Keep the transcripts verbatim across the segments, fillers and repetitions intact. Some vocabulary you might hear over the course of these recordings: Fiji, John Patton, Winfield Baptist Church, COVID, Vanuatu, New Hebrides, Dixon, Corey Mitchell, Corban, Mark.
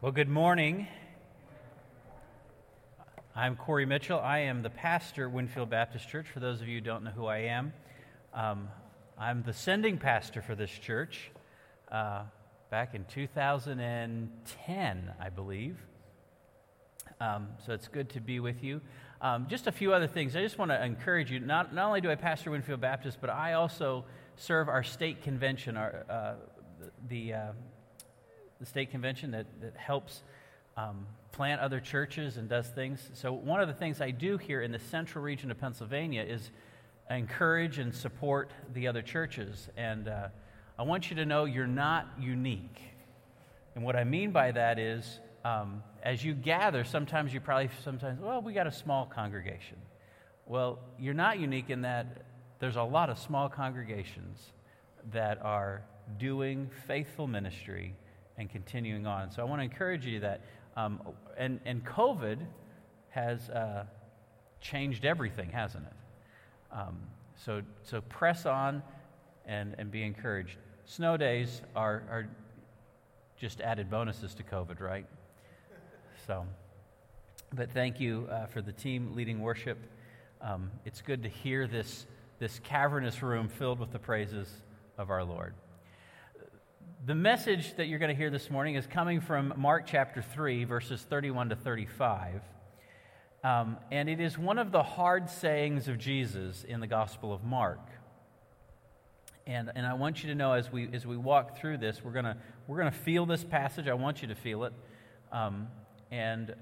Well, good morning. I'm Corey Mitchell. I am the pastor at Winfield Baptist Church. For those of you who don't know who I am, um, I'm the sending pastor for this church uh, back in two thousand ten, I believe. Um, so it's good to be with you. Um, just a few other things. I just want to encourage you, not, not only do I pastor Winfield Baptist, but I also serve our state convention, our uh, the... Uh, the state convention that, that helps um, plant other churches and does things. So one of the things I do here in the central region of Pennsylvania is encourage and support the other churches. And uh, I want you to know you're not unique. And what I mean by that is, um, as you gather, sometimes you probably, sometimes, well, we got a small congregation. Well, you're not unique in that there's a lot of small congregations that are doing faithful ministry and continuing on. So I want to encourage you to that. Um, and, and COVID has uh, changed everything, hasn't it? Um, so so press on and, and be encouraged. Snow days are, are just added bonuses to COVID, right? So, but thank you uh, for the team leading worship. Um, it's good to hear this this cavernous room filled with the praises of our Lord. The message that you're going to hear this morning is coming from Mark chapter three, verses thirty-one to thirty-five, um, and it is one of the hard sayings of Jesus in the Gospel of Mark. And and I want you to know as we as we walk through this, we're gonna we're gonna feel this passage. I want you to feel it. Um, and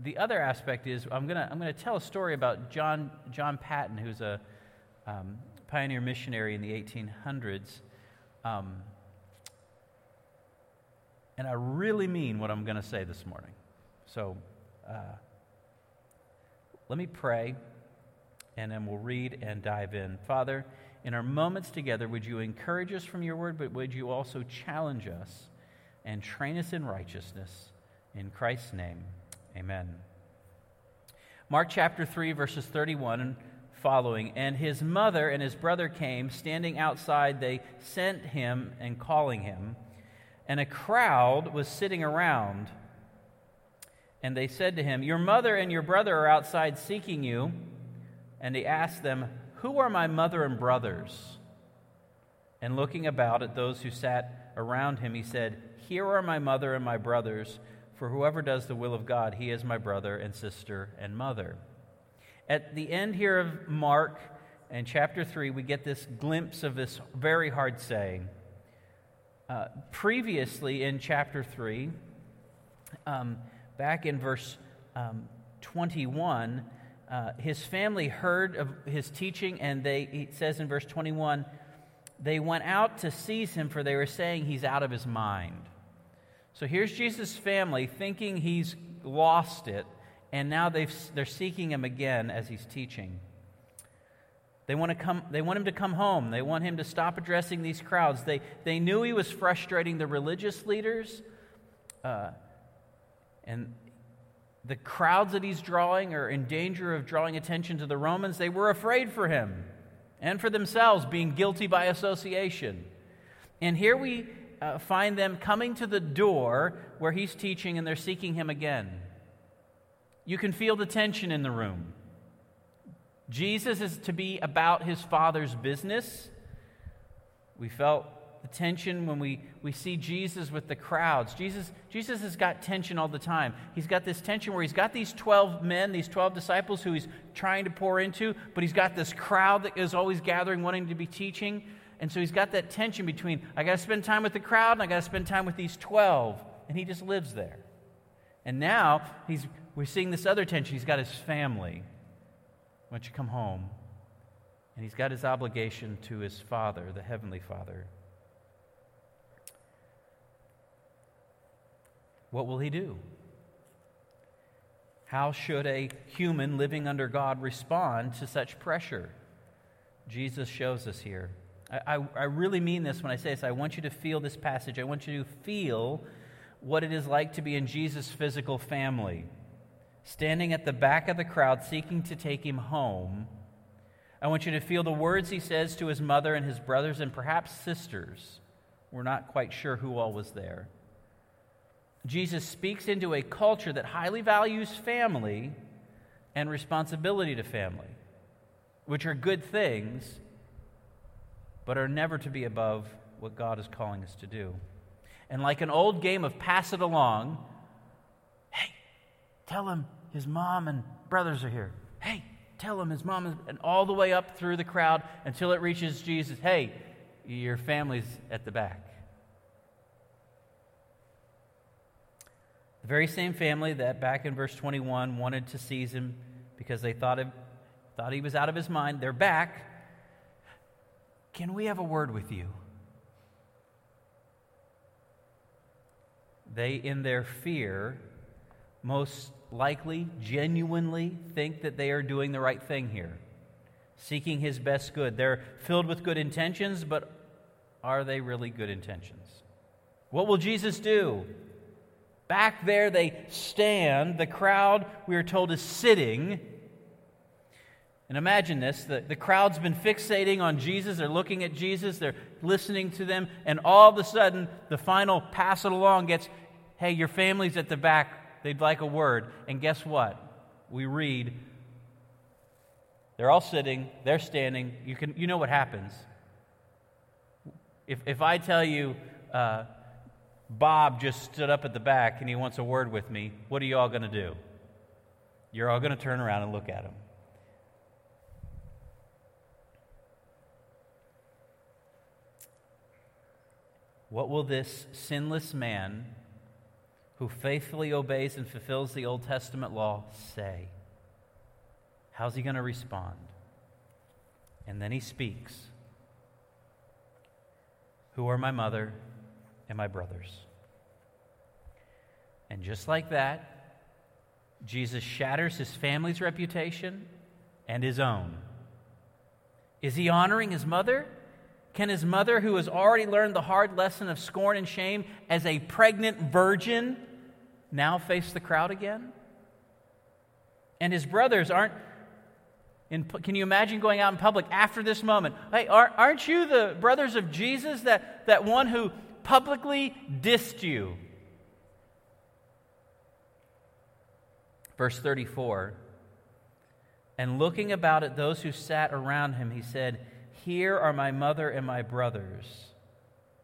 the other aspect is I'm gonna I'm gonna tell a story about John John Patton, who's a um, pioneer missionary in the eighteen hundreds. Um, And I really mean what I'm going to say this morning. So uh, let me pray, and then we'll read and dive in. Father, in our moments together, would you encourage us from your word, but would you also challenge us and train us in righteousness? In Christ's name, amen. Mark chapter three, verses thirty-one and following. And his mother and his brother came, standing outside. They sent him and calling him. And a crowd was sitting around, and they said to him, "Your mother and your brother are outside seeking you." And he asked them, "Who are my mother and brothers?" And looking about at those who sat around him, he said, "Here are my mother and my brothers, for whoever does the will of God, he is my brother and sister and mother." At the end here of Mark and chapter three, we get this glimpse of this very hard saying. Uh, previously in chapter three, um, back in verse um, twenty-one, uh, his family heard of his teaching, and they, it says in verse twenty-one, they went out to seize him, for they were saying he's out of his mind. So here's Jesus' family thinking he's lost it, and now they've, they're seeking him again as he's teaching. They want to come. They want him to come home. They want him to stop addressing these crowds. They they knew he was frustrating the religious leaders, uh, and the crowds that he's drawing are in danger of drawing attention to the Romans. They were afraid for him and for themselves, being guilty by association. And here we uh, find them coming to the door where he's teaching, and they're seeking him again. You can feel the tension in the room. Jesus is to be about his Father's business. We felt the tension when we, we see Jesus with the crowds. Jesus, Jesus has got tension all the time. He's got this tension where he's got these twelve men, these twelve disciples who he's trying to pour into, but he's got this crowd that is always gathering, wanting to be teaching. And so he's got that tension between, I got to spend time with the crowd and I got to spend time with these twelve. And he just lives there. And now he's we're seeing this other tension. He's got his family. Why don't you come home? And he's got his obligation to his Father, the Heavenly Father. What will he do? How should a human living under God respond to such pressure? Jesus shows us here. I, I, I really mean this when I say this. I want you to feel this passage. I want you to feel what it is like to be in Jesus' physical family. Standing at the back of the crowd, seeking to take him home. I want you to feel the words he says to his mother and his brothers and perhaps sisters. We're not quite sure who all was there. Jesus speaks into a culture that highly values family and responsibility to family, which are good things, but are never to be above what God is calling us to do. And like an old game of pass it along, hey, tell him his mom and brothers are here. Hey, tell him his mom is... And all the way up through the crowd until it reaches Jesus. Hey, your family's at the back. The very same family that back in verse twenty-one wanted to seize him because they thought it, thought he was out of his mind. They're back. Can we have a word with you? They, in their fear, most likely, genuinely think that they are doing the right thing here, seeking his best good. They're filled with good intentions, but are they really good intentions? What will Jesus do? Back there they stand. The crowd, we are told, is sitting. And imagine this, the, the crowd's been fixating on Jesus, they're looking at Jesus, they're listening to them, and all of a sudden, the final pass it along gets, hey, your family's at the back, they'd like a word. And guess what? We read, they're all sitting, they're standing, you can, you know what happens. If, if I tell you, uh, Bob just stood up at the back and he wants a word with me, what are you all going to do? You're all going to turn around and look at him. What will this sinless man who faithfully obeys and fulfills the Old Testament law say? How's he going to respond? And then he speaks. Who are my mother and my brothers? And just like that, Jesus shatters his family's reputation and his own. Is he honoring his mother? Can his mother, who has already learned the hard lesson of scorn and shame as a pregnant virgin, now face the crowd again? And his brothers aren't, in, can you imagine going out in public after this moment? Hey, aren't you the brothers of Jesus, that, that one who publicly dissed you? Verse thirty-four, and looking about at those who sat around him, he said, here are my mother and my brothers.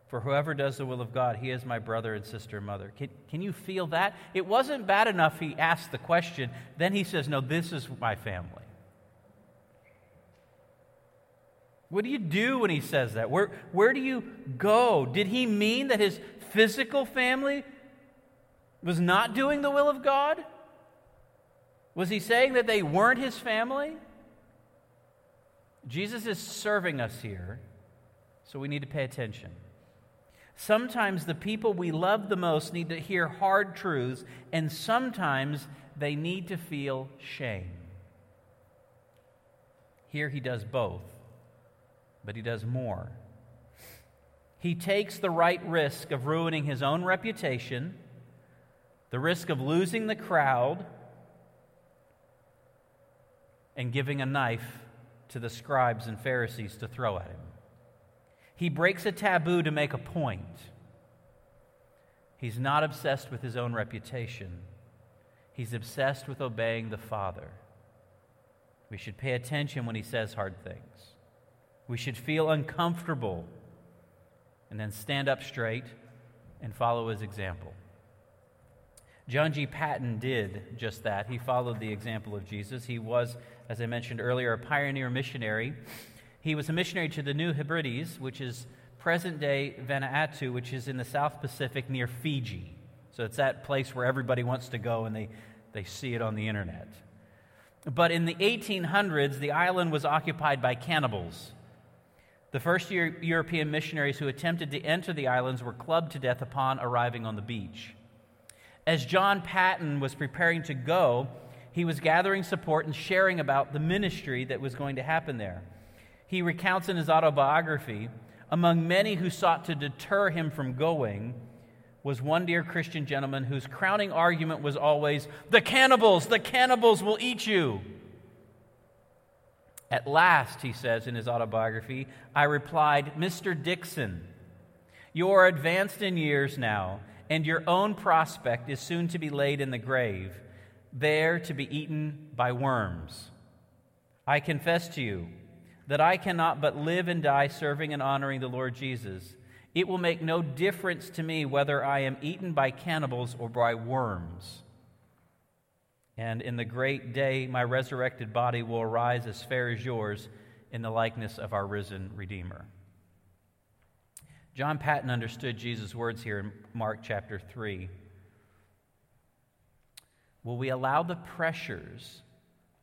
For whoever does the will of God, he is my brother and sister and mother. Can, can you feel that? It wasn't bad enough he asked the question. Then he says, no, this is my family. What do you do when he says that? Where, where do you go? Did he mean that his physical family was not doing the will of God? Was he saying that they weren't his family? Jesus is serving us here, so we need to pay attention. Sometimes the people we love the most need to hear hard truths, and sometimes they need to feel shame. Here he does both, but he does more. He takes the right risk of ruining his own reputation, the risk of losing the crowd, and giving a knife to the scribes and Pharisees to throw at him. He breaks a taboo to make a point. He's not obsessed with his own reputation. He's obsessed with obeying the Father. We should pay attention when he says hard things. We should feel uncomfortable and then stand up straight and follow his example. John G. Patton did just that. He followed the example of Jesus. He was, as I mentioned earlier, a pioneer missionary. He was a missionary to the New Hebrides, which is present-day Vanuatu, which is in the South Pacific near Fiji. So it's that place where everybody wants to go and they, they see it on the internet. But in the eighteen hundreds, the island was occupied by cannibals. The first Euro- European missionaries who attempted to enter the islands were clubbed to death upon arriving on the beach. As John Patton was preparing to go, he was gathering support and sharing about the ministry that was going to happen there. He recounts in his autobiography, among many who sought to deter him from going was one dear Christian gentleman whose crowning argument was always, the cannibals, the cannibals will eat you. At last, he says in his autobiography, I replied, Mister Dixon, you are advanced in years now, and your own prospect is soon to be laid in the grave, there to be eaten by worms. I confess to you that I cannot but live and die serving and honoring the Lord Jesus. It will make no difference to me whether I am eaten by cannibals or by worms. And in the great day, my resurrected body will arise as fair as yours in the likeness of our risen Redeemer." John Patton understood Jesus' words here in Mark chapter three. Will we allow the pressures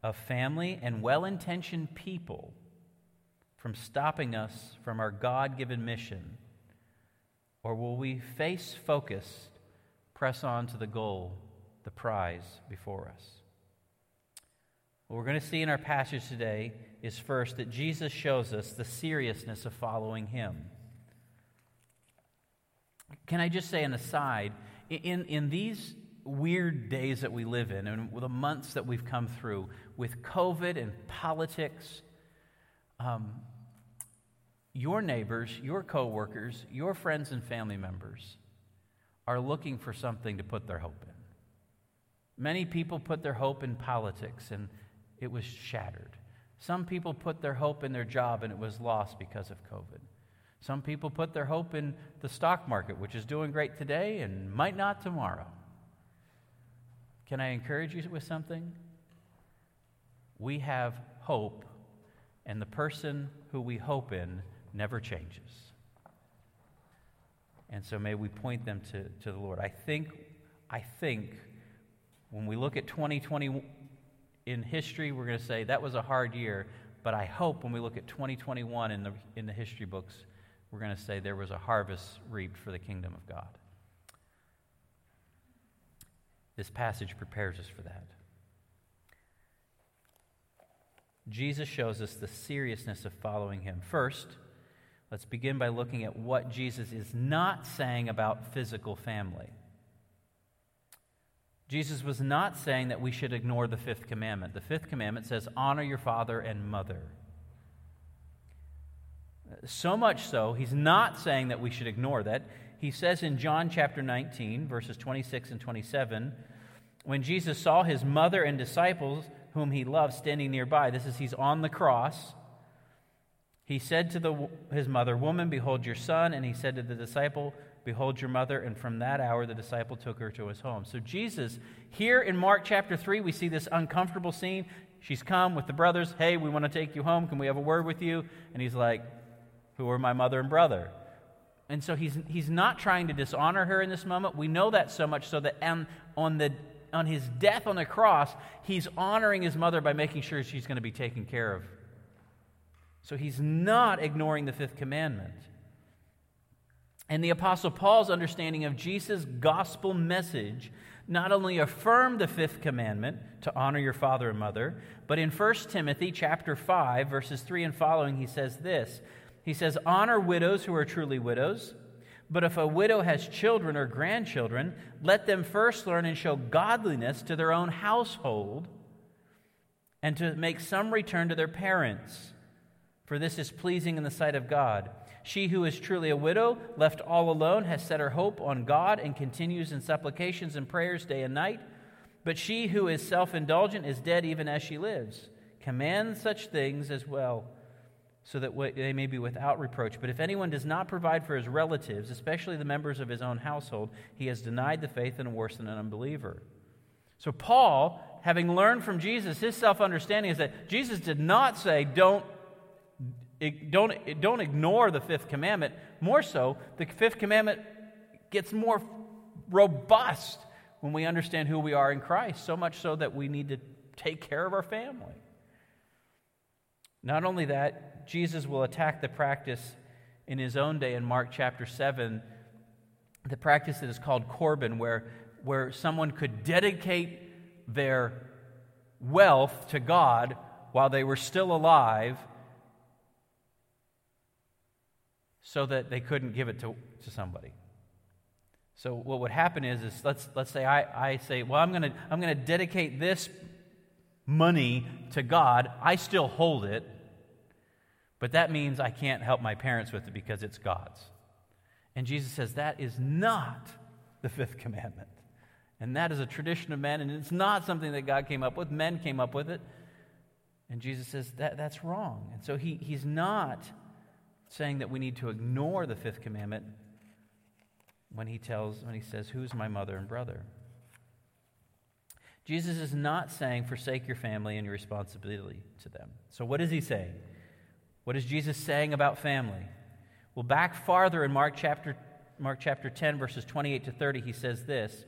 of family and well-intentioned people from stopping us from our God-given mission? Or will we face focused, press on to the goal, the prize before us? What we're going to see in our passage today is first that Jesus shows us the seriousness of following him. Can I just say an aside, in, in these weird days that we live in and the months that we've come through with COVID and politics, um, your neighbors, your coworkers, your friends and family members are looking for something to put their hope in. Many people put their hope in politics and it was shattered. Some people put their hope in their job and it was lost because of COVID. Some people put their hope in the stock market, which is doing great today and might not tomorrow. Can I encourage you with something? We have hope, and the person who we hope in never changes. And so may we point them to, to the Lord. I think, I think when we look at twenty twenty in history, we're going to say that was a hard year, but I hope when we look at twenty twenty-one in the in the history books, we're going to say there was a harvest reaped for the kingdom of God. This passage prepares us for that. Jesus shows us the seriousness of following him. First, let's begin by looking at what Jesus is not saying about physical family. Jesus was not saying that we should ignore the fifth commandment. The fifth commandment says, honor your father and mother. So much so, he's not saying that we should ignore that. He says in John chapter nineteen, verses twenty-six and twenty-seven, when Jesus saw his mother and disciples, whom he loved, standing nearby, this is, he's on the cross, he said to the, his mother, "Woman, behold your son," and he said to the disciple, "Behold your mother," and from that hour the disciple took her to his home. So Jesus, here in Mark chapter three, we see this uncomfortable scene. She's come with the brothers, "Hey, we want to take you home, can we have a word with you?" And he's like, "Who are my mother and brother?" And so he's he's not trying to dishonor her in this moment. We know that so much so that on, on, the, on his death on the cross, he's honoring his mother by making sure she's going to be taken care of. So he's not ignoring the fifth commandment. And the Apostle Paul's understanding of Jesus' gospel message not only affirmed the fifth commandment to honor your father and mother, but in First Timothy chapter five, verses three and following, he says this. He says, "Honor widows who are truly widows, but if a widow has children or grandchildren, let them first learn and show godliness to their own household and to make some return to their parents, for this is pleasing in the sight of God. She who is truly a widow, left all alone, has set her hope on God and continues in supplications and prayers day and night. But she who is self-indulgent is dead even as she lives. Command such things as well, so that they may be without reproach. But if anyone does not provide for his relatives, especially the members of his own household, he has denied the faith and worse than an unbeliever." So Paul, having learned from Jesus, his self-understanding is that Jesus did not say, don't It don't, it don't ignore the fifth commandment. More so, the fifth commandment gets more robust when we understand who we are in Christ, so much so that we need to take care of our family. Not only that, Jesus will attack the practice in his own day in Mark chapter seven, the practice that is called Corban, where, where someone could dedicate their wealth to God while they were still alive, so that they couldn't give it to, to somebody. So what would happen is, is let's let's say I, I say, well, I'm gonna I'm gonna dedicate this money to God. I still hold it, but that means I can't help my parents with it because it's God's. And Jesus says that is not the fifth commandment. And that is a tradition of men, and it's not something that God came up with. Men came up with it. And Jesus says that that's wrong. And so he he's not saying that we need to ignore the fifth commandment when he tells when he says, "Who's my mother and brother?" Jesus is not saying forsake your family and your responsibility to them. So what is he saying? What is Jesus saying about family? Well, back farther in Mark chapter Mark chapter ten, verses twenty-eight to thirty, he says this.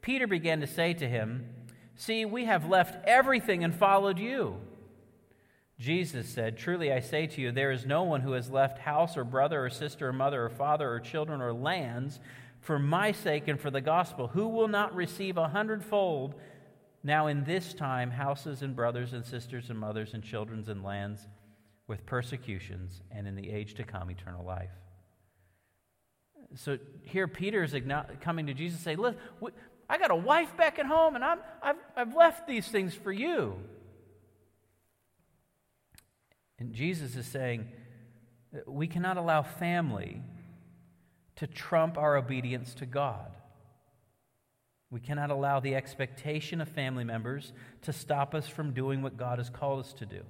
Peter began to say to him, "See, we have left everything and followed you." Jesus said, "Truly I say to you, there is no one who has left house or brother or sister or mother or father or children or lands for my sake and for the gospel, who will not receive a hundredfold now in this time houses and brothers and sisters and mothers and children and lands with persecutions, and in the age to come eternal life." So here Peter is coming to Jesus and saying, "Look, I got a wife back at home, and I'm, I've, I've left these things for you." And Jesus is saying, we cannot allow family to trump our obedience to God. We cannot allow the expectation of family members to stop us from doing what God has called us to do.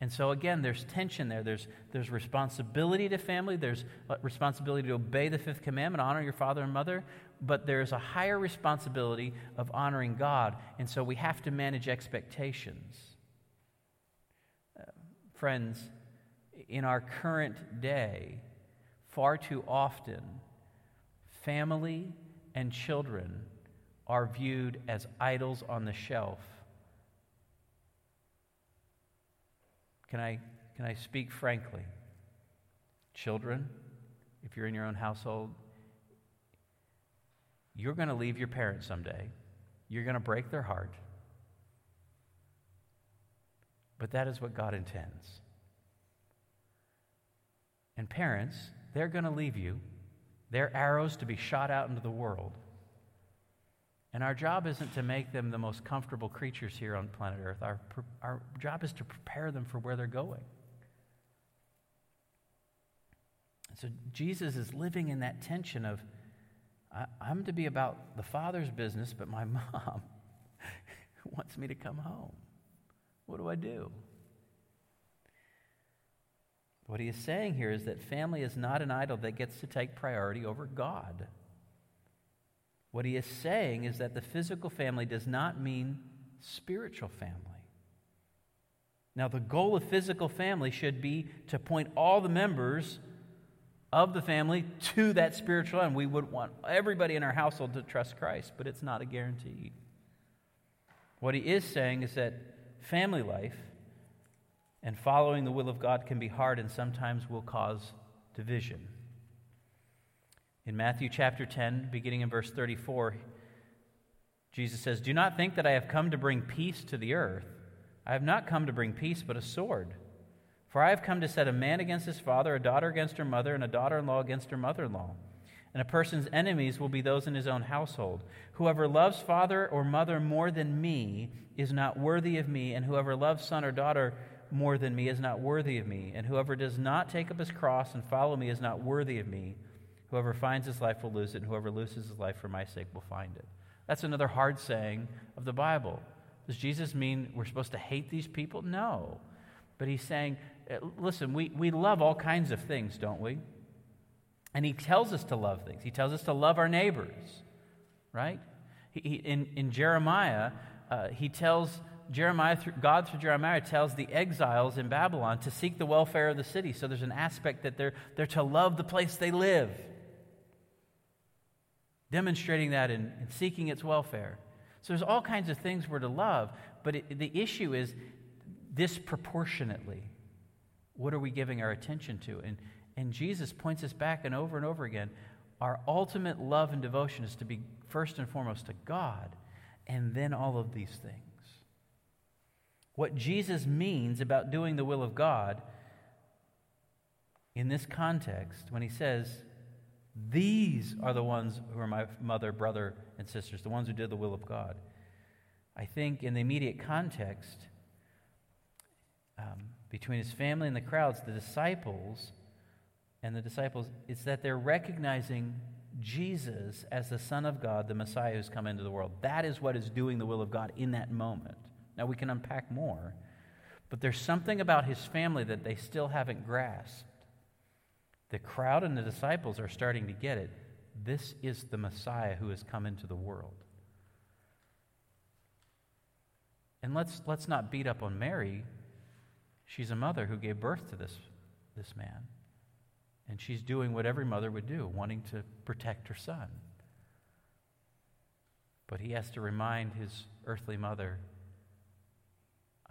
And so again, there's tension there. There's, there's responsibility to family. There's responsibility to obey the fifth commandment, honor your father and mother. But there's a higher responsibility of honoring God. And so we have to manage expectations. Friends, in our current day, far too often, family and children are viewed as idols on the shelf. Can I can I speak frankly? Children, if you're in your own household, you're going to leave your parents someday. You're going to break their heart. But that is what God intends. And parents, they're going to leave you. They're arrows to be shot out into the world. And our job isn't to make them the most comfortable creatures here on planet Earth. Our, our job is to prepare them for where they're going. So Jesus is living in that tension of, I, I'm to be about the Father's business, but my mom wants me to come home. What do I do? What he is saying here is that family is not an idol that gets to take priority over God. What he is saying is that the physical family does not mean spiritual family. Now, the goal of physical family should be to point all the members of the family to that spiritual end. We would want everybody in our household to trust Christ, but it's not a guarantee. What he is saying is that family life and following the will of God can be hard and sometimes will cause division. In Matthew chapter ten, beginning in verse thirty-four, Jesus says, "Do not think that I have come to bring peace to the earth. I have not come to bring peace, but a sword. For I have come to set a man against his father, a daughter against her mother, and a daughter-in-law against her mother-in-law. And a person's enemies will be those in his own household. Whoever loves father or mother more than me is not worthy of me, and whoever loves son or daughter more than me is not worthy of me, and whoever does not take up his cross and follow me is not worthy of me. Whoever finds his life will lose it, and whoever loses his life for my sake will find it." That's another hard saying of the Bible. Does Jesus mean we're supposed to hate these people? No. But he's saying, listen, we, we love all kinds of things, don't we? And he tells us to love things. He tells us to love our neighbors, right? He, he, in, in Jeremiah, uh, he tells... Jeremiah, through, God through Jeremiah tells the exiles in Babylon to seek the welfare of the city. So there's an aspect that they're, they're to love the place they live, demonstrating that and seeking its welfare. So there's all kinds of things we're to love, but it, the issue is disproportionately. What are we giving our attention to? And, and Jesus points us back and over and over again, our ultimate love and devotion is to be first and foremost to God, and then all of these things. What Jesus means about doing the will of God in this context, when he says, "These are the ones who are my mother, brother, and sisters," the ones who did the will of God. I think in the immediate context, um, between his family and the crowds, the disciples and the disciples, it's that they're recognizing Jesus as the Son of God, the Messiah who's come into the world. That is what is doing the will of God in that moment. Now, we can unpack more, but there's something about his family that they still haven't grasped. The crowd and the disciples are starting to get it. This is the Messiah who has come into the world. And let's let's not beat up on Mary. She's a mother who gave birth to this, this man. And she's doing what every mother would do, wanting to protect her son. But he has to remind his earthly mother,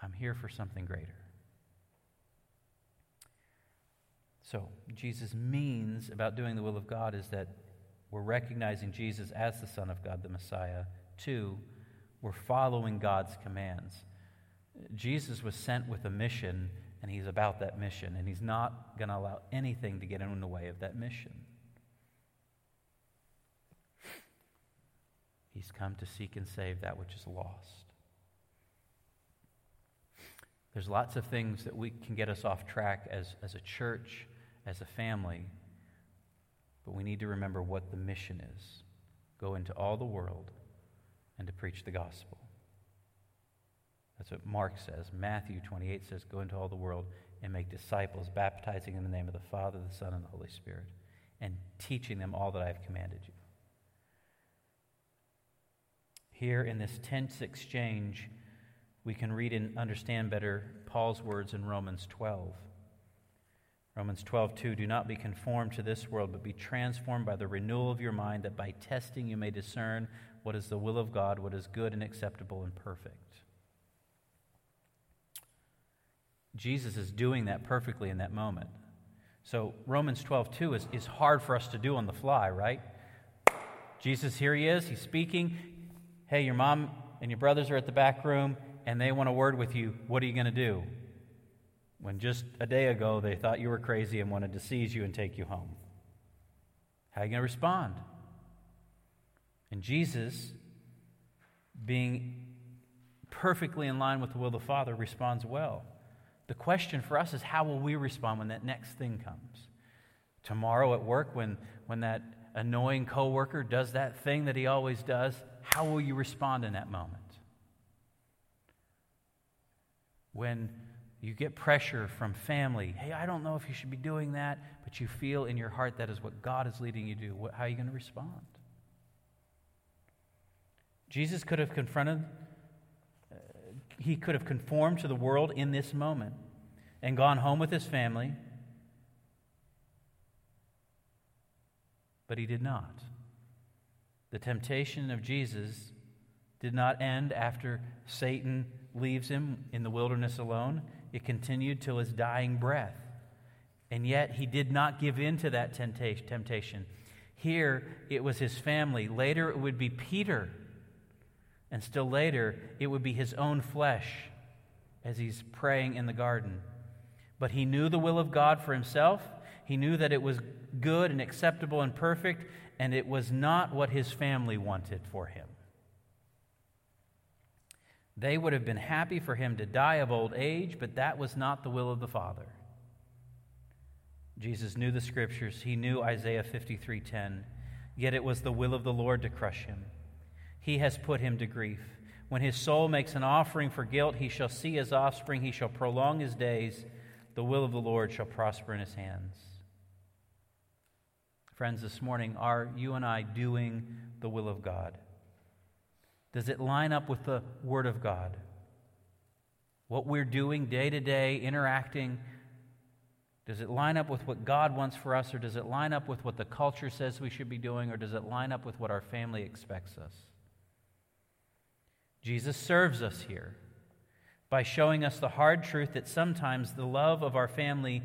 I'm here for something greater. So, Jesus' means about doing the will of God is that we're recognizing Jesus as the Son of God, the Messiah. Two, we're following God's commands. Jesus was sent with a mission, and he's about that mission, and he's not going to allow anything to get in the way of that mission. He's come to seek and save that which is lost. There's lots of things that we can get us off track as, as a church, as a family, but we need to remember what the mission is. Go into all the world and to preach the gospel. That's what Mark says. Matthew twenty-eight says, go into all the world and make disciples, baptizing in the name of the Father, the Son, and the Holy Spirit, and teaching them all that I have commanded you. Here in this tense exchange, we can read and understand better Paul's words in Romans twelve. Romans twelve two, do not be conformed to this world, but be transformed by the renewal of your mind, that by testing you may discern what is the will of God, what is good and acceptable and perfect. Jesus is doing that perfectly in that moment. So Romans twelve two is, is hard for us to do on the fly, right? Jesus, here he is, he's speaking. Hey, your mom and your brothers are at the back room, and they want a word with you. What are you going to do? When just a day ago they thought you were crazy and wanted to seize you and take you home. How are you going to respond? And Jesus, being perfectly in line with the will of the Father, responds well. The question for us is, how will we respond when that next thing comes? Tomorrow at work, when, when that annoying coworker does that thing that he always does, how will you respond in that moment? When you get pressure from family, hey, I don't know if you should be doing that, but you feel in your heart that is what God is leading you to do, what, how are you going to respond? Jesus could have confronted He could have conformed to the world in this moment and gone home with his family, but he did not. The temptation of Jesus did not end after Satan leaves him in the wilderness alone. It continued till his dying breath, and yet he did not give in to that temptation. Here it was his family. Later it would be Peter. And still later, it would be his own flesh as he's praying in the garden. But he knew the will of God for himself. He knew that it was good and acceptable and perfect, and it was not what his family wanted for him. They would have been happy for him to die of old age, but that was not the will of the Father. Jesus knew the Scriptures. He knew Isaiah fifty-three ten. Yet it was the will of the Lord to crush him. He has put him to grief. When his soul makes an offering for guilt, he shall see his offspring. He shall prolong his days. The will of the Lord shall prosper in his hands. Friends, this morning, are you and I doing the will of God? Does it line up with the Word of God? What we're doing day to day, interacting, does it line up with what God wants for us, or does it line up with what the culture says we should be doing, or does it line up with what our family expects us? Jesus serves us here by showing us the hard truth that sometimes the love of our family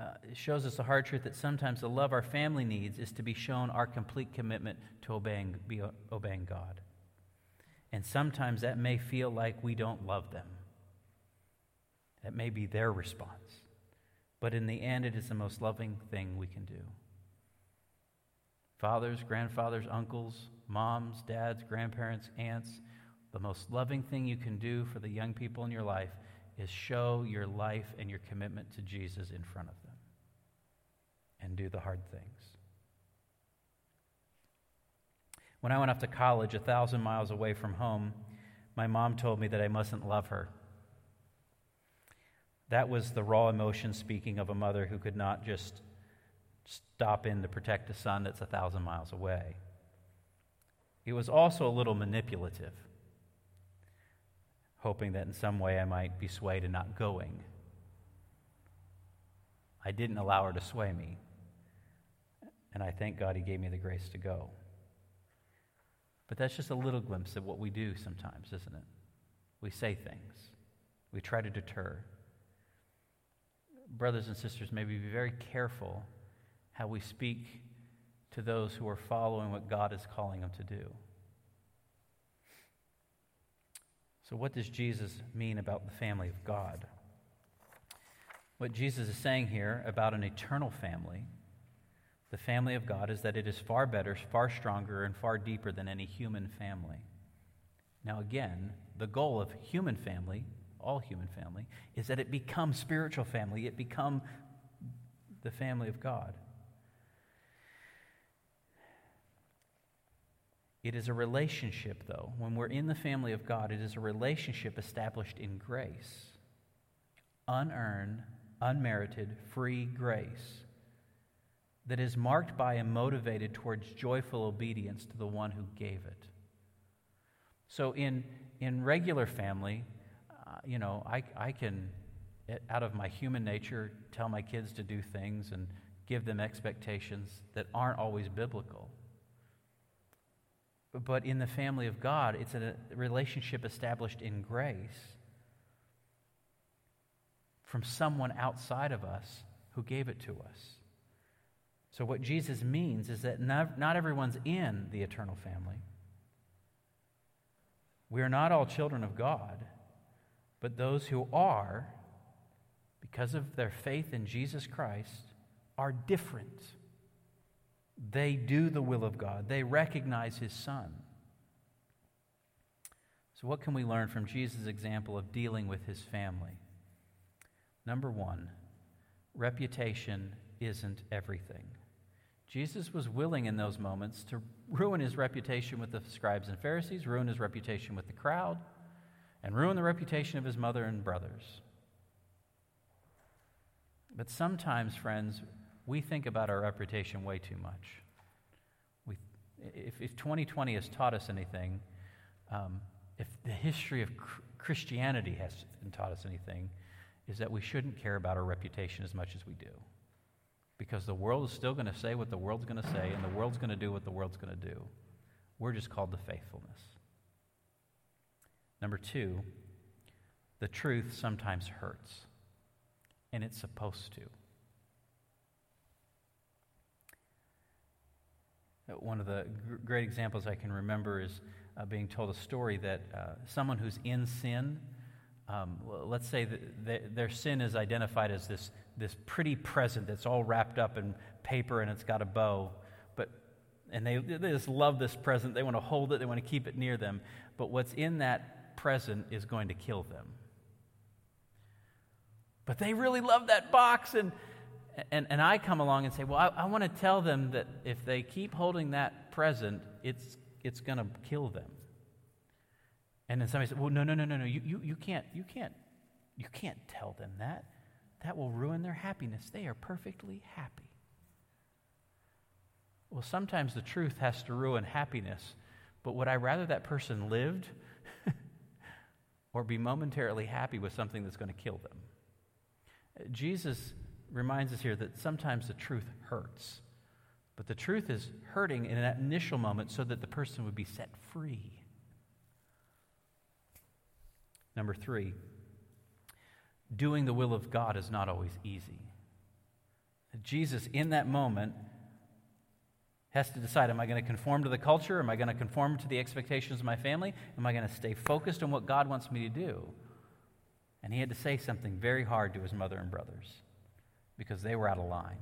uh, shows us the hard truth that sometimes the love our family needs is to be shown our complete commitment to obeying, be, obeying God. And sometimes that may feel like we don't love them. That may be their response. But in the end, it is the most loving thing we can do. Fathers, grandfathers, uncles, moms, dads, grandparents, aunts, the most loving thing you can do for the young people in your life is show your life and your commitment to Jesus in front of them. and do the hard things. When I went off to college a thousand miles away from home, my mom told me that I mustn't love her. That was the raw emotion speaking of a mother who could not just stop in to protect a son that's a thousand miles away. It was also a little manipulative, hoping that in some way I might be swayed and not going. I didn't allow her to sway me, and I thank God he gave me the grace to go. But that's just a little glimpse of what we do sometimes, isn't it? We say things. We try to deter. Brothers and sisters, may we be very careful how we speak to those who are following what God is calling them to do. So what does Jesus mean about the family of God? What Jesus is saying here about an eternal family, the family of God, is that it is far better, far stronger, and far deeper than any human family. Now again, the goal of human family, all human family, is that it become spiritual family, it become the family of God. It is a relationship, though. When we're in the family of God, it is a relationship established in grace. Unearned, unmerited, free grace that is marked by and motivated towards joyful obedience to the one who gave it. So in in regular family, uh, you know, I, I can, out of my human nature, tell my kids to do things and give them expectations that aren't always biblical. But in the family of God, it's a relationship established in grace from someone outside of us who gave it to us. So what Jesus means is that not, not everyone's in the eternal family. We are not all children of God, but those who are, because of their faith in Jesus Christ, are different. They do the will of God. They recognize His Son. So what can we learn from Jesus' example of dealing with His family? Number one, reputation isn't everything. Jesus was willing in those moments to ruin His reputation with the scribes and Pharisees, ruin His reputation with the crowd, and ruin the reputation of His mother and brothers. But sometimes, friends, we think about our reputation way too much. We, if, if twenty twenty has taught us anything, um, if the history of cr- Christianity has taught us anything, is that we shouldn't care about our reputation as much as we do. Because the world is still going to say what the world's going to say, and the world's going to do what the world's going to do. We're just called to faithfulness. Number two, the truth sometimes hurts, and it's supposed to. One of the great examples I can remember is uh, being told a story that uh, someone who's in sin, um, let's say that they, their sin is identified as this, this pretty present that's all wrapped up in paper and it's got a bow, but and they, they just love this present. They want to hold it. They want to keep it near them. But what's in that present is going to kill them. But they really love that box, and And and I come along and say, well, I, I want to tell them that if they keep holding that present, it's it's going to kill them. And then somebody said, well, no, no, no, no, no, you, you you can't you can't you can't tell them that. That will ruin their happiness. They are perfectly happy. Well, sometimes the truth has to ruin happiness, but would I rather that person lived or be momentarily happy with something that's going to kill them? Jesus reminds us here that sometimes the truth hurts, but the truth is hurting in that initial moment so that the person would be set free. Number three, doing the will of God is not always easy. Jesus, in that moment, has to decide, am I going to conform to the culture? Am I going to conform to the expectations of my family? Am I going to stay focused on what God wants me to do? And he had to say something very hard to his mother and brothers, because they were out of line.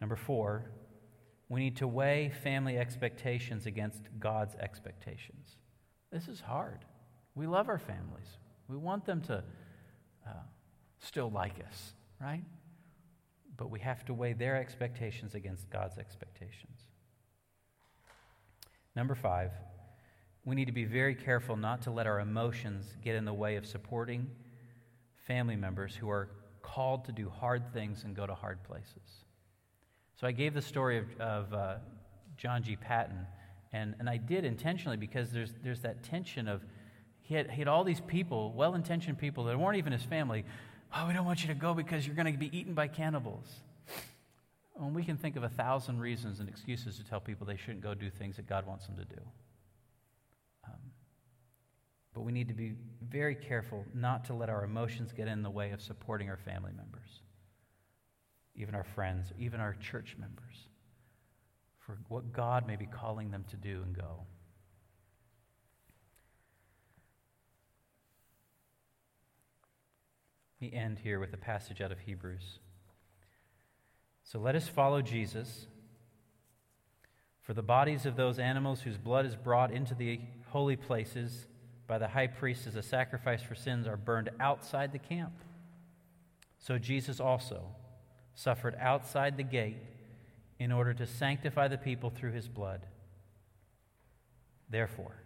Number four, we need to weigh family expectations against God's expectations. This is hard. We love our families. We want them to uh, still like us, right? but we have to weigh their expectations against God's expectations. Number five, we need to be very careful not to let our emotions get in the way of supporting family members who are called to do hard things and go to hard places. So I gave the story of, of uh, John G. Patton, and, and I did intentionally because there's there's that tension of he had, he had all these people, well-intentioned people that weren't even his family. Oh, we don't want you to go because you're going to be eaten by cannibals. And we can think of a thousand reasons and excuses to tell people they shouldn't go do things that God wants them to do. Um, but we need to be very careful not to let our emotions get in the way of supporting our family members, even our friends, even our church members, for what God may be calling them to do and go. Let me end here with a passage out of Hebrews. So let us follow Jesus, for the bodies of those animals whose blood is brought into the holy places by the high priest as a sacrifice for sins are burned outside the camp. So Jesus also suffered outside the gate in order to sanctify the people through his blood. Therefore,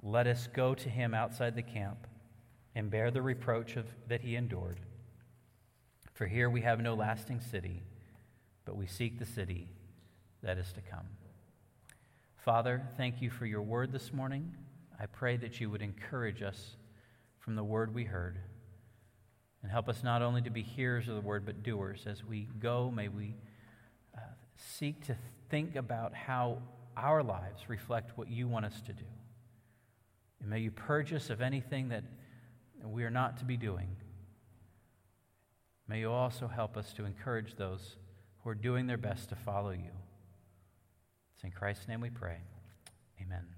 let us go to him outside the camp and bear the reproach of, that he endured. For here we have no lasting city, but we seek the city that is to come. Father, thank you for your word this morning. I pray that you would encourage us from the word we heard, and help us not only to be hearers of the word, but doers. As we go, may we uh, seek to think about how our lives reflect what you want us to do. And may you purge us of anything that we are not to be doing. May you also help us to encourage those who are doing their best to follow you. It's in Christ's name we pray. Amen.